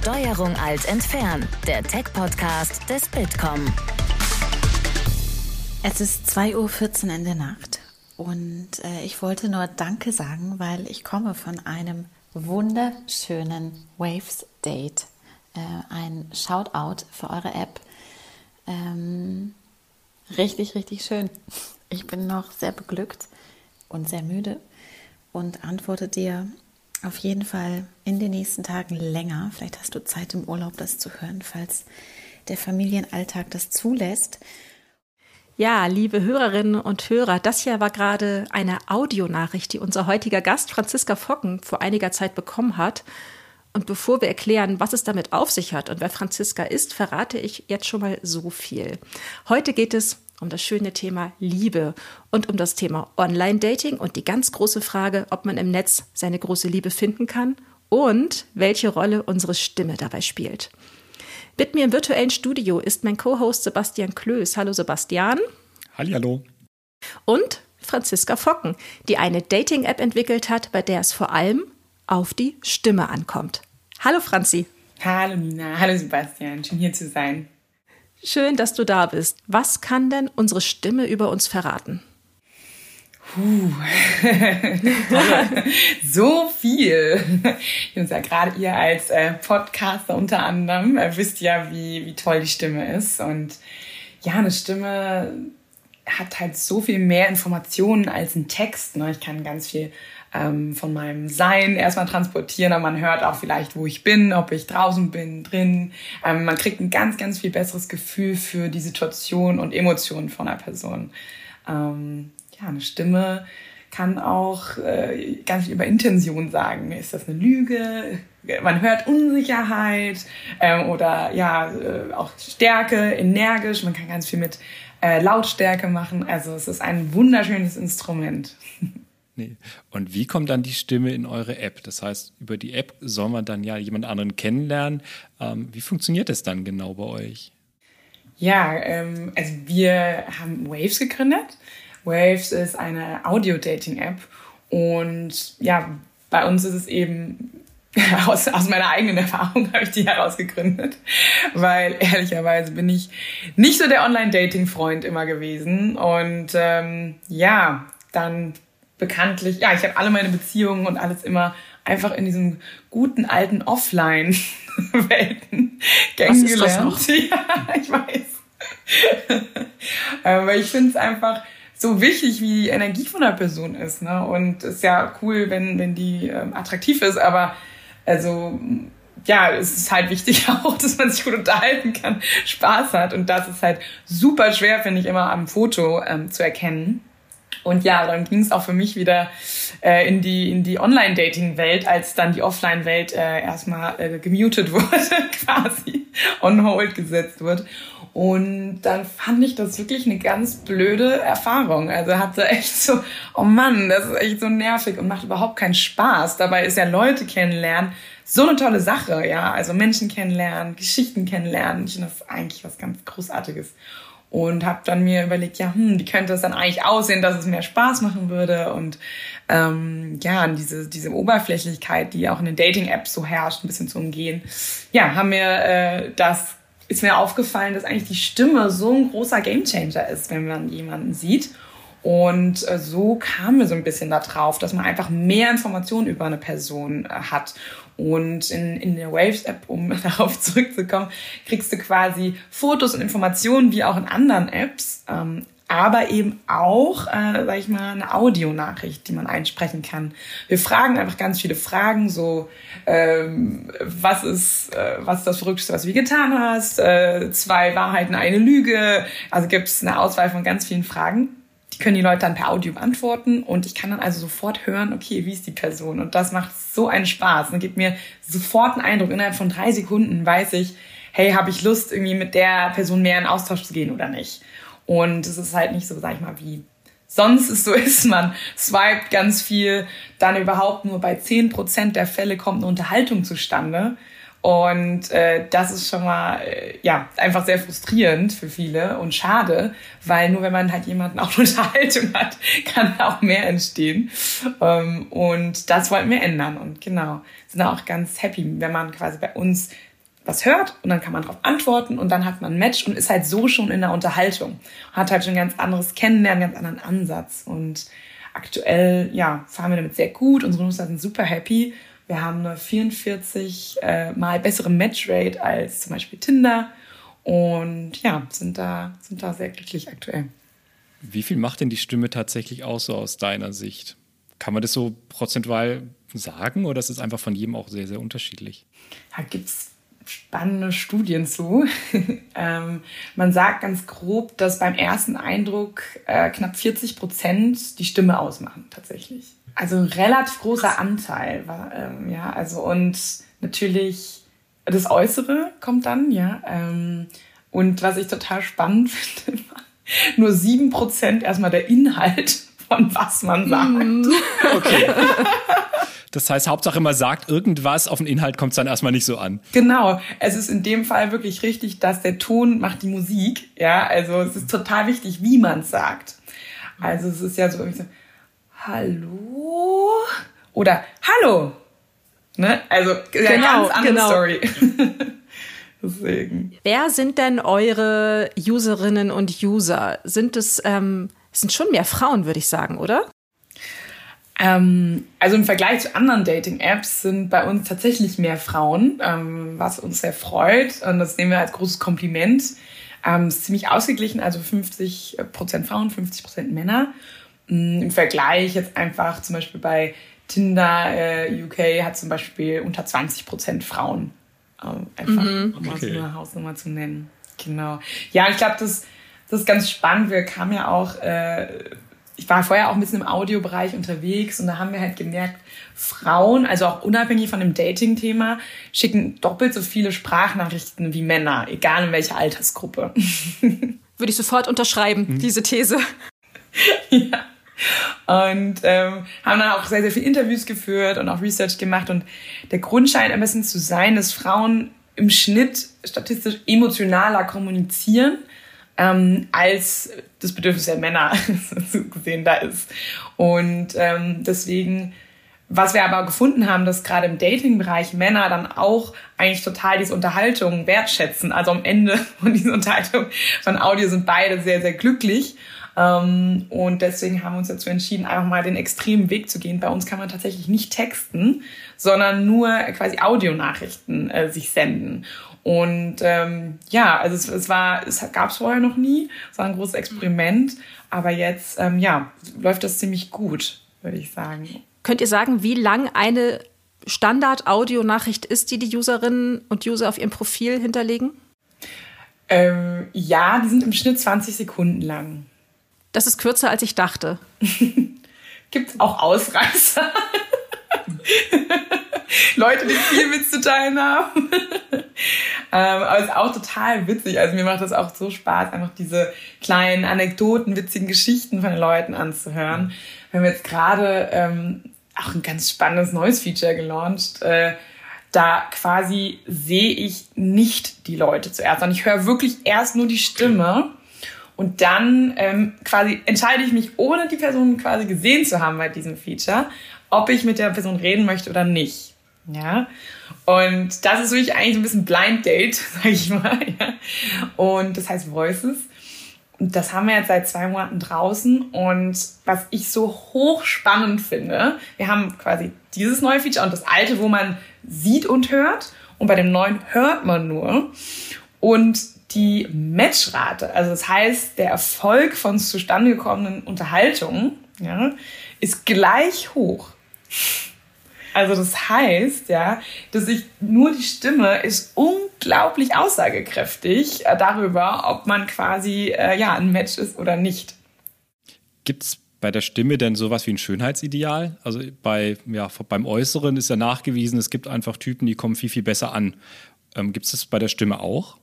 Steuerung Alt entfernen, der Tech-Podcast des Bitkom. Es ist 2:14 Uhr in der Nacht und ich wollte nur Danke sagen, weil ich komme von einem wunderschönen Waves-Date. Ein Shoutout für eure App. Richtig, richtig schön. Ich bin noch sehr beglückt und sehr müde und antworte dir auf jeden Fall in den nächsten Tagen länger. Vielleicht hast du Zeit im Urlaub, das zu hören, falls der Familienalltag das zulässt. Ja, liebe Hörerinnen und Hörer, das hier war gerade eine Audionachricht, die unser heutiger Gast Franziska Focken vor einiger Zeit bekommen hat. Und bevor wir erklären, was es damit auf sich hat und wer Franziska ist, verrate ich jetzt schon mal so viel. Heute geht es um das schöne Thema Liebe und um das Thema Online-Dating und die ganz große Frage, ob man im Netz seine große Liebe finden kann und welche Rolle unsere Stimme dabei spielt. Mit mir im virtuellen Studio ist mein Co-Host Sebastian Klöß. Hallo Sebastian. Hallihallo. Und Franziska Focken, die eine Dating-App entwickelt hat, bei der es vor allem auf die Stimme ankommt. Hallo Franzi. Hallo Nina, hallo Sebastian, schön hier zu sein. Schön, dass du da bist. Was kann denn unsere Stimme über uns verraten? So viel. Ja, gerade ihr als Podcaster unter anderem wisst ja, wie toll die Stimme ist. Und ja, eine Stimme hat halt so viel mehr Informationen als ein Text. Ne? Ich kann ganz viel von meinem Sein erstmal transportieren, aber man hört auch vielleicht, wo ich bin, ob ich draußen bin, drin. Man kriegt ein ganz, ganz viel besseres Gefühl für die Situation und Emotionen von einer Person. Ja, eine Stimme kann auch ganz viel über Intention sagen. Ist das eine Lüge? Man hört Unsicherheit oder ja, auch Stärke, energisch. Man kann ganz viel mit Lautstärke machen. Also es ist ein wunderschönes Instrument. Und wie kommt dann die Stimme in eure App? Das heißt, über die App soll man dann ja jemand anderen kennenlernen. Wie funktioniert das dann genau bei euch? Ja, also wir haben Waves gegründet. Waves ist eine Audio-Dating-App. Und ja, bei uns ist es eben, aus meiner eigenen Erfahrung habe ich die herausgegründet, weil ehrlicherweise bin ich nicht so der Online-Dating-Freund immer gewesen. Und ja, dann bekanntlich, ja, ich habe alle meine Beziehungen und alles immer einfach in diesen guten alten Offline-Welten kennengelernt. Was ist das noch? Ja, ich weiß. Aber ich finde es einfach so wichtig, wie die Energie von der Person ist. Ne? Und es ist ja cool, wenn die attraktiv ist, aber also ja, es ist halt wichtig auch, dass man sich gut unterhalten kann, Spaß hat. Und das ist halt super schwer, finde ich, immer am Foto zu erkennen. Und ja, dann ging es auch für mich wieder in die Online-Dating-Welt, als dann die Offline-Welt erstmal gemutet wurde, quasi on hold gesetzt wird. Und dann fand ich das wirklich eine ganz blöde Erfahrung. Also hatte echt so, oh Mann, das ist echt so nervig und macht überhaupt keinen Spaß. Dabei ist ja Leute kennenlernen so eine tolle Sache, ja. Also Menschen kennenlernen, Geschichten kennenlernen, ich finde das eigentlich was ganz Großartiges. Und habe dann mir überlegt, ja, wie könnte es dann eigentlich aussehen, dass es mehr Spaß machen würde? Und ja, diese Oberflächlichkeit, die auch in den Dating-Apps so herrscht, ein bisschen zu umgehen. Ja, ist mir aufgefallen, dass eigentlich die Stimme so ein großer Gamechanger ist, wenn man jemanden sieht. Und so kamen wir so ein bisschen da drauf, dass man einfach mehr Informationen über eine Person hat. Und in der Waves-App, um darauf zurückzukommen, kriegst du quasi Fotos und Informationen wie auch in anderen Apps, aber eben auch, sag ich mal, eine Audionachricht, die man einsprechen kann. Wir fragen einfach ganz viele Fragen, so was ist das Verrückteste, was du getan hast, 2 Wahrheiten, 1 Lüge. Also gibt es eine Auswahl von ganz vielen Fragen. Können die Leute dann per Audio beantworten und ich kann dann also sofort hören, okay, wie ist die Person? Und das macht so einen Spaß und gibt mir sofort einen Eindruck. Innerhalb von 3 Sekunden weiß ich, hey, habe ich Lust, irgendwie mit der Person mehr in Austausch zu gehen oder nicht? Und es ist halt nicht so, sag ich mal, wie sonst es so ist. Man swiped ganz viel, dann überhaupt nur bei 10% der Fälle kommt eine Unterhaltung zustande. Und das ist schon mal ja einfach sehr frustrierend für viele und schade, weil nur wenn man halt jemanden auch eine Unterhaltung hat, kann auch mehr entstehen. Und das wollten wir ändern. Und genau, sind auch ganz happy, wenn man quasi bei uns was hört und dann kann man darauf antworten und dann hat man ein Match und ist halt so schon in der Unterhaltung. Hat halt schon ein ganz anderes Kennenlernen, einen ganz anderen Ansatz. Und aktuell, ja, fahren wir damit sehr gut. Unsere Nutzer sind super happy. Wir haben eine 44 mal bessere Matchrate als zum Beispiel Tinder. Und ja, sind da sehr glücklich aktuell. Wie viel macht denn die Stimme tatsächlich aus, so aus deiner Sicht? Kann man das so prozentual sagen oder ist es einfach von jedem auch sehr, sehr unterschiedlich? Da gibt es spannende Studien zu. Man sagt ganz grob, dass beim ersten Eindruck knapp 40% die Stimme ausmachen tatsächlich. Also ein relativ großer Anteil. Ja, also und natürlich das Äußere kommt dann, ja. Und was ich total spannend finde, nur 7% erstmal der Inhalt von was man sagt. Okay. Das heißt, Hauptsache man sagt irgendwas, auf den Inhalt kommt es dann erstmal nicht so an. Genau. Es ist in dem Fall wirklich richtig, dass der Ton macht die Musik. Ja, also es ist total wichtig, wie man es sagt. Also es ist ja so irgendwie so, hallo? Oder hallo? Ne? Also genau, ganz andere Story. Deswegen. Wer sind denn eure Userinnen und User? Sind schon mehr Frauen, würde ich sagen, oder? Also im Vergleich zu anderen Dating-Apps sind bei uns tatsächlich mehr Frauen, was uns sehr freut. Und das nehmen wir als großes Kompliment. Ist ziemlich ausgeglichen, also 50% Frauen, 50% Männer. Im Vergleich jetzt einfach zum Beispiel bei Tinder UK hat zum Beispiel unter 20% Frauen. Einfach um mal so eine Hausnummer zu nennen. Genau. Ja, ich glaube, das ist ganz spannend. Wir kamen ja auch, ich war vorher auch ein bisschen im Audiobereich unterwegs und da haben wir halt gemerkt, Frauen, also auch unabhängig von dem Dating-Thema, schicken doppelt so viele Sprachnachrichten wie Männer, egal in welcher Altersgruppe. Würde ich sofort unterschreiben, diese These. Ja. Und haben dann auch sehr, sehr viele Interviews geführt und auch Research gemacht. Und der Grund scheint ein bisschen zu sein, dass Frauen im Schnitt statistisch emotionaler kommunizieren, als das Bedürfnis der Männer so gesehen da ist. Und deswegen, was wir aber gefunden haben, dass gerade im Dating-Bereich Männer dann auch eigentlich total diese Unterhaltung wertschätzen. Also am Ende von dieser Unterhaltung von Audio sind beide sehr, sehr glücklich. Und deswegen haben wir uns dazu entschieden, einfach mal den extremen Weg zu gehen. Bei uns kann man tatsächlich nicht texten, sondern nur quasi Audionachrichten sich senden. Und ja, also es gab es vorher noch nie. Es war ein großes Experiment. Aber jetzt ja, läuft das ziemlich gut, würde ich sagen. Könnt ihr sagen, wie lang eine Standard-Audionachricht ist, die Userinnen und User auf ihrem Profil hinterlegen? Ja, die sind im Schnitt 20 Sekunden lang. Das ist kürzer, als ich dachte. Gibt's auch Ausreißer? Leute, die viel mitzuteilen haben. Aber es ist auch total witzig. Also mir macht das auch so Spaß, einfach diese kleinen Anekdoten, witzigen Geschichten von den Leuten anzuhören. Wir haben jetzt gerade auch ein ganz spannendes neues Feature gelauncht. Da quasi sehe ich nicht die Leute zuerst, sondern ich höre wirklich erst nur die Stimme. Und dann quasi entscheide ich mich, ohne die Person quasi gesehen zu haben bei diesem Feature, ob ich mit der Person reden möchte oder nicht. Ja? Und das ist wirklich eigentlich so ein bisschen Blind Date, sag ich mal. Ja? Und das heißt Voices. Und das haben wir jetzt seit 2 Monaten draußen. Und was ich so hochspannend finde, wir haben quasi dieses neue Feature und das alte, wo man sieht und hört. Und bei dem neuen hört man nur. Und die Matchrate, also das heißt, der Erfolg von zustande gekommenen Unterhaltungen, ja, ist gleich hoch. Also das heißt, ja, dass nur die Stimme ist unglaublich aussagekräftig darüber, ob man quasi ja, ein Match ist oder nicht. Gibt's bei der Stimme denn sowas wie ein Schönheitsideal? Also beim Äußeren ist ja nachgewiesen, es gibt einfach Typen, die kommen viel, viel besser an. Gibt's das bei der Stimme auch?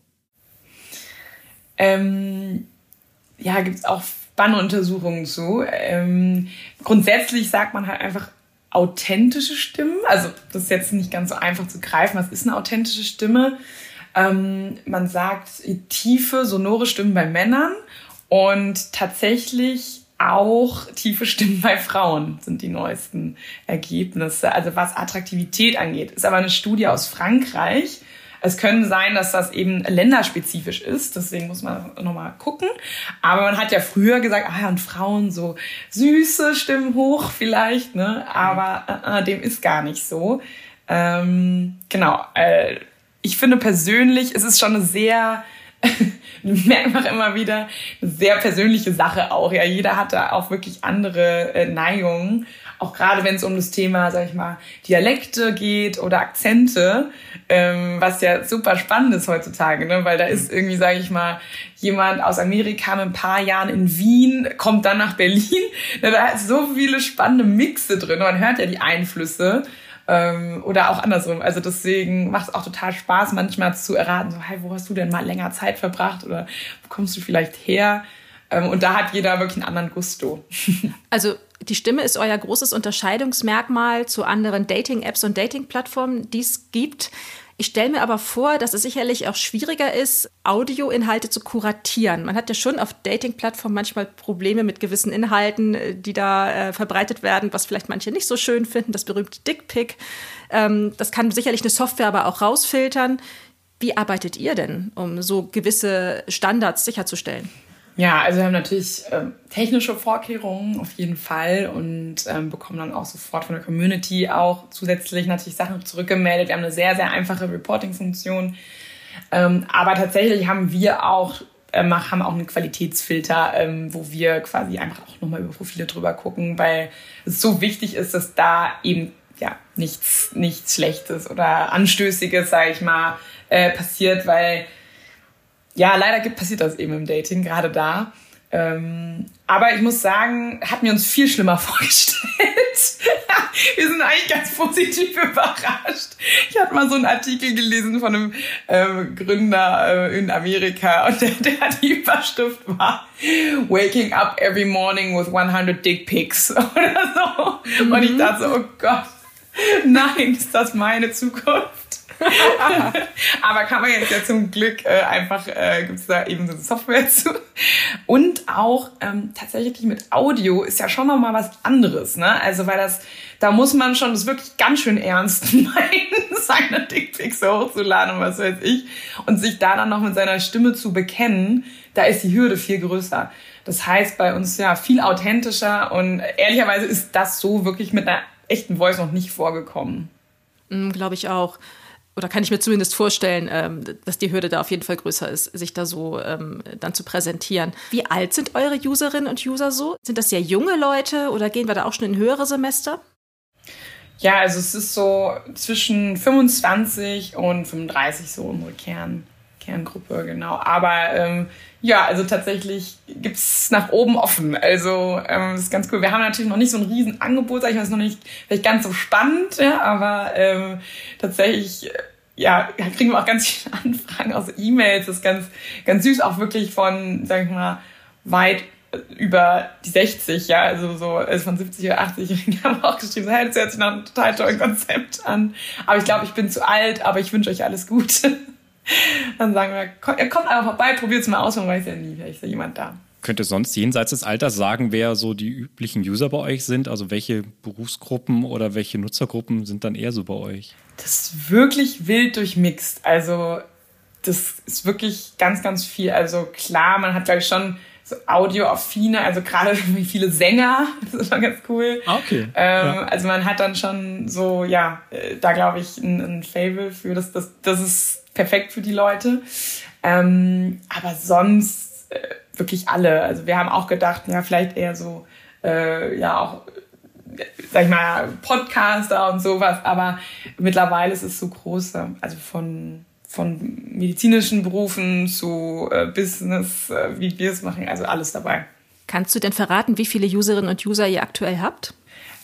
Ja, gibt es auch spannende Untersuchungen zu. Grundsätzlich sagt man halt einfach authentische Stimmen. Also das ist jetzt nicht ganz so einfach zu greifen. Was ist eine authentische Stimme? Man sagt tiefe, sonore Stimmen bei Männern und tatsächlich auch tiefe Stimmen bei Frauen sind die neuesten Ergebnisse. Also was Attraktivität angeht. Ist aber eine Studie aus Frankreich. Es können sein, dass das eben länderspezifisch ist, deswegen muss man nochmal gucken. Aber man hat ja früher gesagt, und Frauen so süße Stimmen hoch vielleicht, ne? Aber dem ist gar nicht so. Ich finde persönlich, es ist schon eine sehr, merkt man immer wieder, eine sehr persönliche Sache auch. Ja, jeder hat da auch wirklich andere Neigungen. Auch gerade wenn es um das Thema, sag ich mal, Dialekte geht oder Akzente, was ja super spannend ist heutzutage, ne? Weil da ist irgendwie, sag ich mal, jemand aus Amerika mit ein paar Jahren in Wien, kommt dann nach Berlin. Da ist so viele spannende Mixe drin. Man hört ja die Einflüsse. Oder auch andersrum. Also deswegen macht es auch total Spaß, manchmal zu erraten, so, hey, wo hast du denn mal länger Zeit verbracht oder wo kommst du vielleicht her? Und da hat jeder wirklich einen anderen Gusto. Also die Stimme ist euer großes Unterscheidungsmerkmal zu anderen Dating-Apps und Dating-Plattformen, die es gibt. Ich stelle mir aber vor, dass es sicherlich auch schwieriger ist, Audioinhalte zu kuratieren. Man hat ja schon auf Dating-Plattformen manchmal Probleme mit gewissen Inhalten, die da verbreitet werden, was vielleicht manche nicht so schön finden, das berühmte Dickpick. Das kann sicherlich eine Software aber auch rausfiltern. Wie arbeitet ihr denn, um so gewisse Standards sicherzustellen? Ja, also wir haben natürlich technische Vorkehrungen auf jeden Fall und bekommen dann auch sofort von der Community auch zusätzlich natürlich Sachen zurückgemeldet. Wir haben eine sehr, sehr einfache Reporting-Funktion. Aber tatsächlich haben wir auch einen Qualitätsfilter, wo wir quasi einfach auch nochmal über Profile drüber gucken, weil es so wichtig ist, dass da eben nichts Schlechtes oder Anstößiges, sag ich mal, passiert, weil leider passiert das eben im Dating, gerade da. Aber ich muss sagen, hatten wir uns viel schlimmer vorgestellt. Wir sind eigentlich ganz positiv überrascht. Ich hatte mal so einen Artikel gelesen von einem Gründer in Amerika und der die Überschrift war Waking up every morning with 100 dick pics oder so. Mhm. Und ich dachte so, oh Gott, nein, ist das meine Zukunft? Aber kann man jetzt ja zum Glück gibt es da eben so eine Software zu. Und auch tatsächlich mit Audio ist ja schon nochmal was anderes, ne? Also weil da muss man schon das wirklich ganz schön ernst meinen, seine Dickpics hochzuladen und was weiß ich. Und sich da dann noch mit seiner Stimme zu bekennen, da ist die Hürde viel größer. Das heißt bei uns ja viel authentischer und ehrlicherweise ist das so wirklich mit einer echten Voice noch nicht vorgekommen. Glaube ich auch. Oder kann ich mir zumindest vorstellen, dass die Hürde da auf jeden Fall größer ist, sich da so dann zu präsentieren. Wie alt sind eure Userinnen und User so? Sind das sehr junge Leute oder gehen wir da auch schon in höhere Semester? Ja, also es ist so zwischen 25 und 35 so unsere Kerngruppe, genau. Aber also tatsächlich gibt es nach oben offen. Also das ist ganz cool. Wir haben natürlich noch nicht so ein riesen Angebot, sag ich mal, ist noch nicht vielleicht ganz so spannend, ja, aber tatsächlich kriegen wir auch ganz viele Anfragen aus E-Mails. Das ist ganz, ganz süß, auch wirklich von, sag ich mal, weit über die 60, ja, also von 70 oder 80-Jährigen haben auch geschrieben, hey, das hört sich nach einem total tollen Konzept an. Aber ich glaube, ich bin zu alt, aber ich wünsche euch alles Gute. Dann sagen wir, kommt einfach vorbei, probiert es mal aus, man weiß ja nie, vielleicht ist ja jemand da. Könnt ihr sonst jenseits des Alters sagen, wer so die üblichen User bei euch sind? Also welche Berufsgruppen oder welche Nutzergruppen sind dann eher so bei euch? Das ist wirklich wild durchmixt. Also das ist wirklich ganz, ganz viel. Also klar, man hat, glaube ich, schon so audioaffine, also gerade viele Sänger, das ist schon ganz cool. Okay. Also man hat dann schon so, da glaube ich ein Fable für, das ist perfekt für die Leute. Aber sonst wirklich alle. Also wir haben auch gedacht, vielleicht eher so, auch, sag ich mal, Podcaster und sowas. Aber mittlerweile ist es so groß. Also von medizinischen Berufen zu Business, wie wir es machen, also alles dabei. Kannst du denn verraten, wie viele Userinnen und User ihr aktuell habt?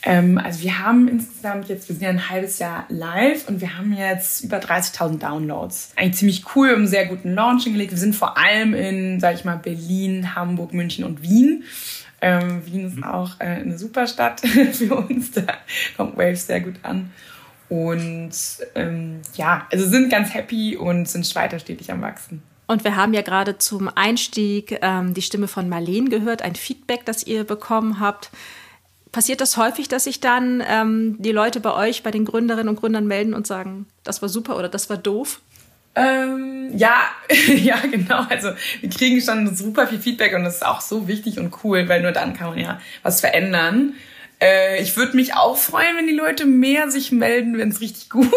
Also wir haben insgesamt jetzt, wir sind ja ein halbes Jahr live und wir haben jetzt über 30.000 Downloads. Eigentlich ziemlich cool, einen sehr guten Launch hingelegt. Wir sind vor allem in, sag ich mal, Berlin, Hamburg, München und Wien. Wien ist auch eine super Stadt für uns, da kommt Waves sehr gut an. Und sind ganz happy und sind weiter stetig am Wachsen. Und wir haben ja gerade zum Einstieg die Stimme von Marleen gehört, ein Feedback, das ihr bekommen habt. Passiert das häufig, dass sich dann die Leute bei euch, bei den Gründerinnen und Gründern melden und sagen, das war super oder das war doof? Ja, genau. Also wir kriegen schon super viel Feedback und das ist auch so wichtig und cool, weil nur dann kann man ja was verändern. Ich würde mich auch freuen, wenn die Leute mehr sich melden, wenn es richtig gut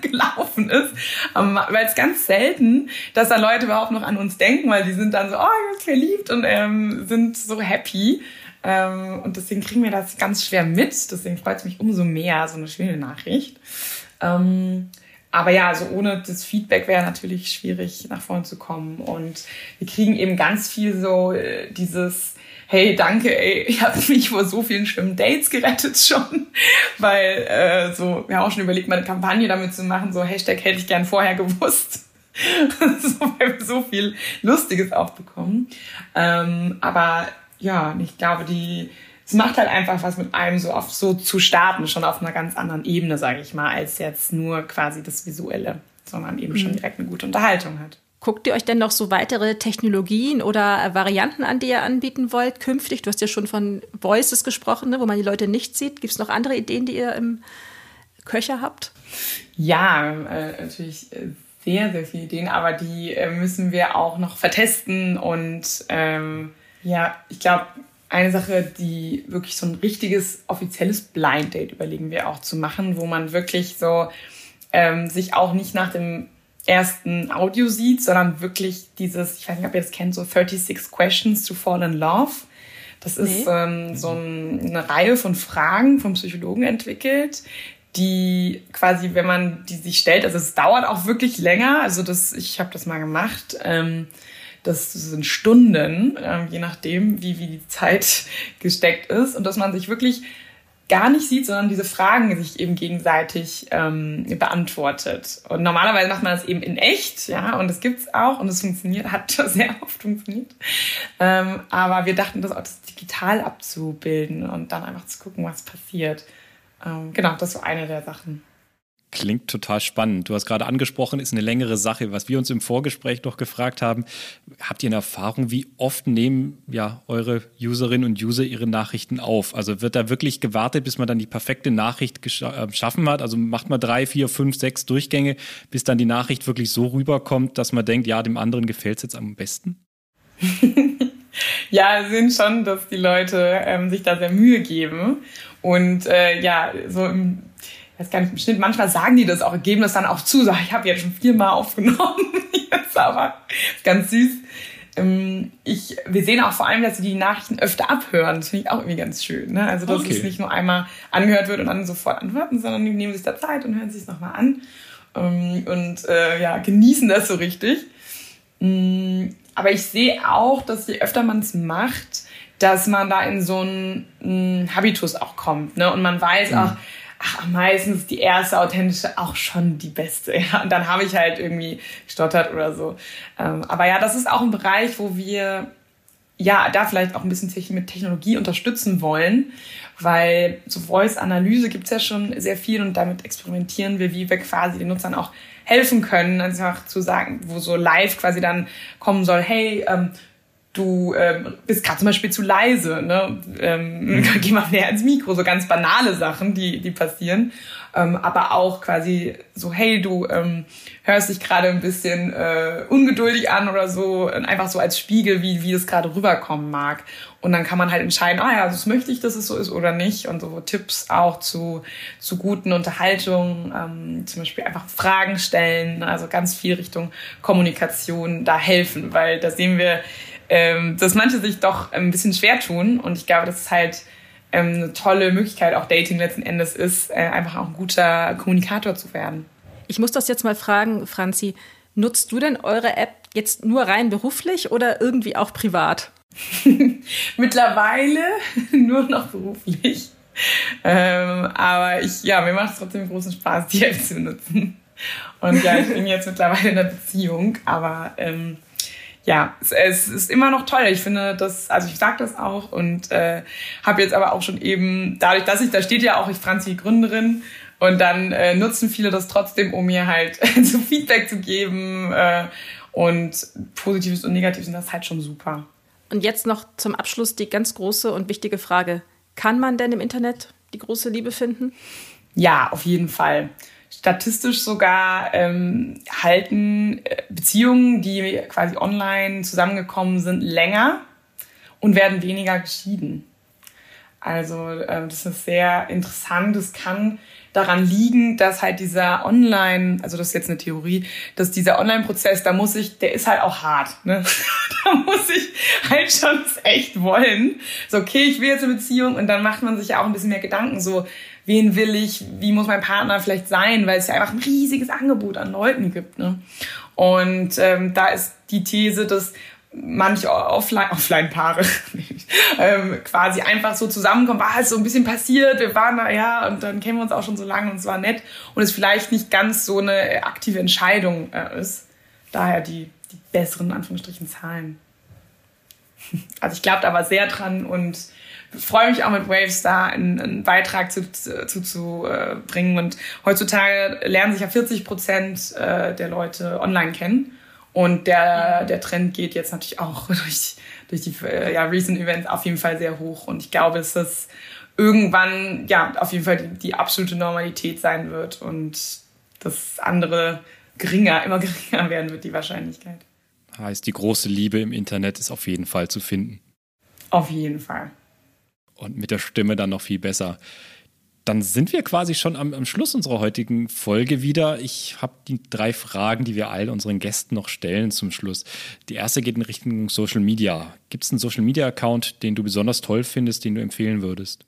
gelaufen ist. Weil es ganz selten, dass da Leute überhaupt noch an uns denken, weil die sind dann so, oh, ich bin verliebt und sind so happy. Und deswegen kriegen wir das ganz schwer mit. Deswegen freut es mich umso mehr, so eine schöne Nachricht. Aber ja, also ohne das Feedback wäre natürlich schwierig, nach vorne zu kommen. Und wir kriegen eben ganz viel so dieses, hey, danke, ey, ich habe mich vor so vielen schlimmen Dates gerettet schon. Weil so, wir haben auch schon überlegt, mal eine Kampagne damit zu machen, so Hashtag hätte ich gern vorher gewusst. So, weil wir so viel Lustiges auch bekommen. Aber ja, und ich glaube, es macht halt einfach was mit einem, so zu starten, schon auf einer ganz anderen Ebene, sage ich mal, als jetzt nur quasi das Visuelle, sondern eben schon direkt eine gute Unterhaltung hat. Guckt ihr euch denn noch so weitere Technologien oder Varianten an, die ihr anbieten wollt, künftig? Du hast ja schon von Voices gesprochen, ne, wo man die Leute nicht sieht. Gibt es noch andere Ideen, die ihr im Köcher habt? Ja, natürlich sehr, sehr viele Ideen, aber die müssen wir auch noch vertesten. Und ja, ich glaube, eine Sache, die wirklich so ein richtiges offizielles Blind Date überlegen wir auch zu machen, wo man wirklich so sich auch nicht nach dem ersten Audio sieht, sondern wirklich dieses, ich weiß nicht, ob ihr das kennt, so 36 Questions to Fall in Love. Das ist so eine Reihe von Fragen vom Psychologen entwickelt, die quasi, wenn man die sich stellt, also es dauert auch wirklich länger, also das, ich habe das mal gemacht, das sind Stunden, je nachdem, wie die Zeit gesteckt ist. Und dass man sich wirklich gar nicht sieht, sondern diese Fragen sich eben gegenseitig beantwortet. Und normalerweise macht man das eben in echt, ja, und das gibt's auch und es funktioniert, hat sehr oft funktioniert. Aber wir dachten, das auch digital abzubilden und dann einfach zu gucken, was passiert. Genau, das war eine der Sachen. Klingt total spannend. Du hast gerade angesprochen, ist eine längere Sache. Was wir uns im Vorgespräch noch gefragt haben, habt ihr eine Erfahrung, wie oft nehmen ja eure Userinnen und User ihre Nachrichten auf? Also wird da wirklich gewartet, bis man dann die perfekte Nachricht geschaffen hat? Also macht man 3, 4, 5, 6 Durchgänge, bis dann die Nachricht wirklich so rüberkommt, dass man denkt, ja, dem anderen gefällt es jetzt am besten? Ja, wir sehen schon, dass die Leute sich da sehr Mühe geben. Und ja, so ich weiß gar nicht, im Schnitt, manchmal sagen die das auch, geben das dann auch zu, ich habe jetzt schon 4 Mal aufgenommen, jetzt aber ganz süß. Wir sehen auch vor allem, dass sie die Nachrichten öfter abhören, das finde ich auch irgendwie ganz schön, ne? Also dass es nicht nur einmal angehört wird und dann sofort antworten, sondern die nehmen sich da Zeit und hören sich es nochmal an und ja, genießen das so richtig. Aber ich sehe auch, dass je öfter man es macht, dass man da in so einen Habitus auch kommt, ne? Und man weiß auch, ach, meistens die erste authentische auch schon die beste. Ja. Und dann habe ich halt irgendwie gestottert oder so. Aber ja, das ist auch ein Bereich, wo wir ja da vielleicht auch ein bisschen mit Technologie unterstützen wollen, weil so Voice-Analyse gibt es ja schon sehr viel und damit experimentieren wir, wie wir quasi den Nutzern auch helfen können, einfach zu sagen, wo so live quasi dann kommen soll, hey, du bist gerade zum Beispiel zu leise, ne? Geh mal näher ins Mikro, so ganz banale Sachen, die passieren. Aber auch quasi so, hey, du hörst dich gerade ein bisschen ungeduldig an oder so, einfach so als Spiegel, wie das gerade rüberkommen mag. Und dann kann man halt entscheiden, das möchte ich, dass es so ist oder nicht. Und so Tipps auch zu guten Unterhaltungen, zum Beispiel einfach Fragen stellen, also ganz viel Richtung Kommunikation da helfen, weil da sehen wir, dass manche sich doch ein bisschen schwer tun und ich glaube, das ist halt eine tolle Möglichkeit, auch Dating letzten Endes ist, einfach auch ein guter Kommunikator zu werden. Ich muss das jetzt mal fragen, Franzi, nutzt du denn eure App jetzt nur rein beruflich oder irgendwie auch privat? Mittlerweile nur noch beruflich, aber mir macht es trotzdem großen Spaß, die App zu nutzen. Und ja, ich bin jetzt mittlerweile in einer Beziehung, aber ja, es ist immer noch toll. Ich finde das, also ich sage das auch und habe jetzt aber auch schon eben, dadurch, dass da steht ja auch, ich Franzi Gründerin und dann nutzen viele das trotzdem, um mir halt so Feedback zu geben und Positives und Negatives und das ist halt schon super. Und jetzt noch zum Abschluss die ganz große und wichtige Frage. Kann man denn im Internet die große Liebe finden? Ja, auf jeden Fall. Statistisch sogar halten Beziehungen, die quasi online zusammengekommen sind, länger und werden weniger geschieden. Also das ist sehr interessant. Das kann daran liegen, dass halt dieser Online, also das ist jetzt eine Theorie, dass dieser Online-Prozess, der ist halt auch hart. Ne? Da muss ich halt schon echt wollen. So, okay, ich will jetzt eine Beziehung, und dann macht man sich ja auch ein bisschen mehr Gedanken. So, wen will ich? Wie muss mein Partner vielleicht sein? Weil es ja einfach ein riesiges Angebot an Leuten gibt. Ne? Und da ist die These, dass manche Offline-Paare quasi einfach so zusammenkommen, war halt so ein bisschen passiert, wir waren da, ja, und dann kennen wir uns auch schon so lange und es war nett, und es vielleicht nicht ganz so eine aktive Entscheidung ist. Daher die besseren, in Anführungsstrichen, Zahlen. Also ich glaube da aber sehr dran und freue mich auch, mit Waves da einen Beitrag zu bringen. Und heutzutage lernen sich ja 40% der Leute online kennen. Und der Trend geht jetzt natürlich auch durch die Recent Events auf jeden Fall sehr hoch. Und ich glaube, dass das irgendwann auf jeden Fall die absolute Normalität sein wird und das andere immer geringer werden wird, die Wahrscheinlichkeit. Heißt, die große Liebe im Internet ist auf jeden Fall zu finden. Auf jeden Fall. Und mit der Stimme dann noch viel besser. Dann sind wir quasi schon am Schluss unserer heutigen Folge wieder. Ich habe die 3 Fragen, die wir all unseren Gästen noch stellen zum Schluss. Die erste geht in Richtung Social Media. Gibt es einen Social Media Account, den du besonders toll findest, den du empfehlen würdest?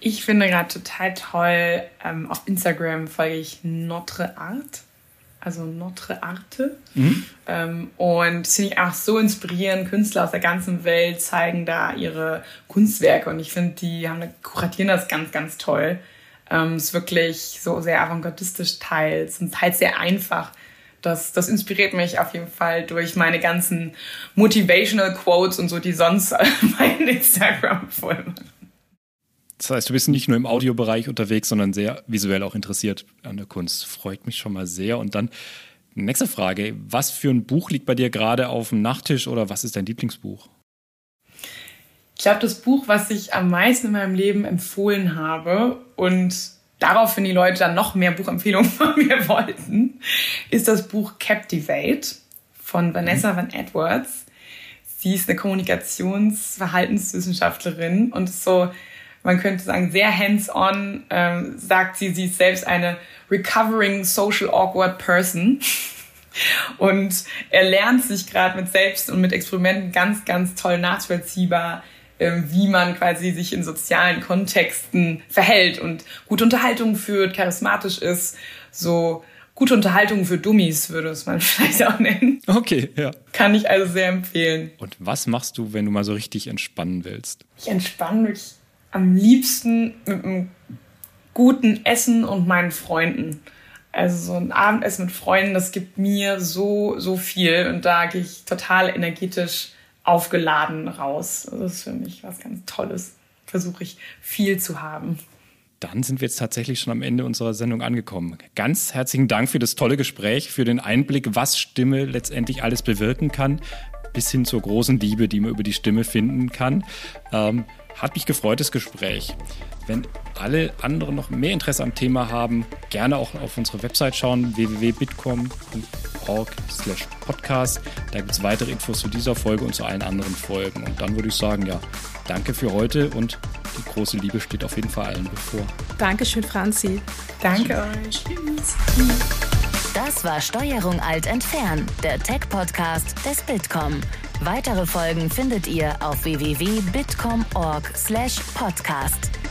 Ich finde gerade total toll, auf Instagram folge ich Notre Art. Also Notre Arte. Mhm. Und das finde ich auch so inspirierend. Künstler aus der ganzen Welt zeigen da ihre Kunstwerke. Und ich finde, kuratieren das ganz, ganz toll. Ist wirklich so sehr avantgardistisch teils und teils sehr einfach. Das inspiriert mich auf jeden Fall durch meine ganzen Motivational Quotes und so, die sonst mein Instagram voll machen. Das heißt, du bist nicht nur im Audiobereich unterwegs, sondern sehr visuell auch interessiert an der Kunst. Freut mich schon mal sehr. Und dann nächste Frage. Was für ein Buch liegt bei dir gerade auf dem Nachttisch oder was ist dein Lieblingsbuch? Ich glaube, das Buch, was ich am meisten in meinem Leben empfohlen habe und daraufhin die Leute dann noch mehr Buchempfehlungen von mir wollten, ist das Buch Captivate von Vanessa Van Edwards. Sie ist eine Kommunikationsverhaltenswissenschaftlerin und ist so, man könnte sagen, sehr hands-on, sagt sie, sie ist selbst eine recovering social awkward person und erlernt sich gerade mit selbst und mit Experimenten ganz, ganz toll nachvollziehbar, wie man quasi sich in sozialen Kontexten verhält und gute Unterhaltung führt, charismatisch ist, so gute Unterhaltung für Dummies würde es man vielleicht auch nennen. Okay, ja. Kann ich also sehr empfehlen. Und was machst du, wenn du mal so richtig entspannen willst? Ich entspanne mich am liebsten mit einem guten Essen und meinen Freunden. Also so ein Abendessen mit Freunden, das gibt mir so, so viel. Und da gehe ich total energetisch aufgeladen raus. Also das ist für mich was ganz Tolles. Versuche ich viel zu haben. Dann sind wir jetzt tatsächlich schon am Ende unserer Sendung angekommen. Ganz herzlichen Dank für das tolle Gespräch, für den Einblick, was Stimme letztendlich alles bewirken kann, bis hin zur großen Liebe, die man über die Stimme finden kann. Hat mich gefreut, das Gespräch. Wenn alle anderen noch mehr Interesse am Thema haben, gerne auch auf unsere Website schauen, www.bitkom.org/podcast. Da gibt es weitere Infos zu dieser Folge und zu allen anderen Folgen. Und dann würde ich sagen, ja, danke für heute und die große Liebe steht auf jeden Fall allen bevor. Dankeschön, Franzi. Danke euch. Tschüss. Das war Steuerung Alt Entfernen, der Tech-Podcast des Bitkom. Weitere Folgen findet ihr auf www.bitkom.org/podcast.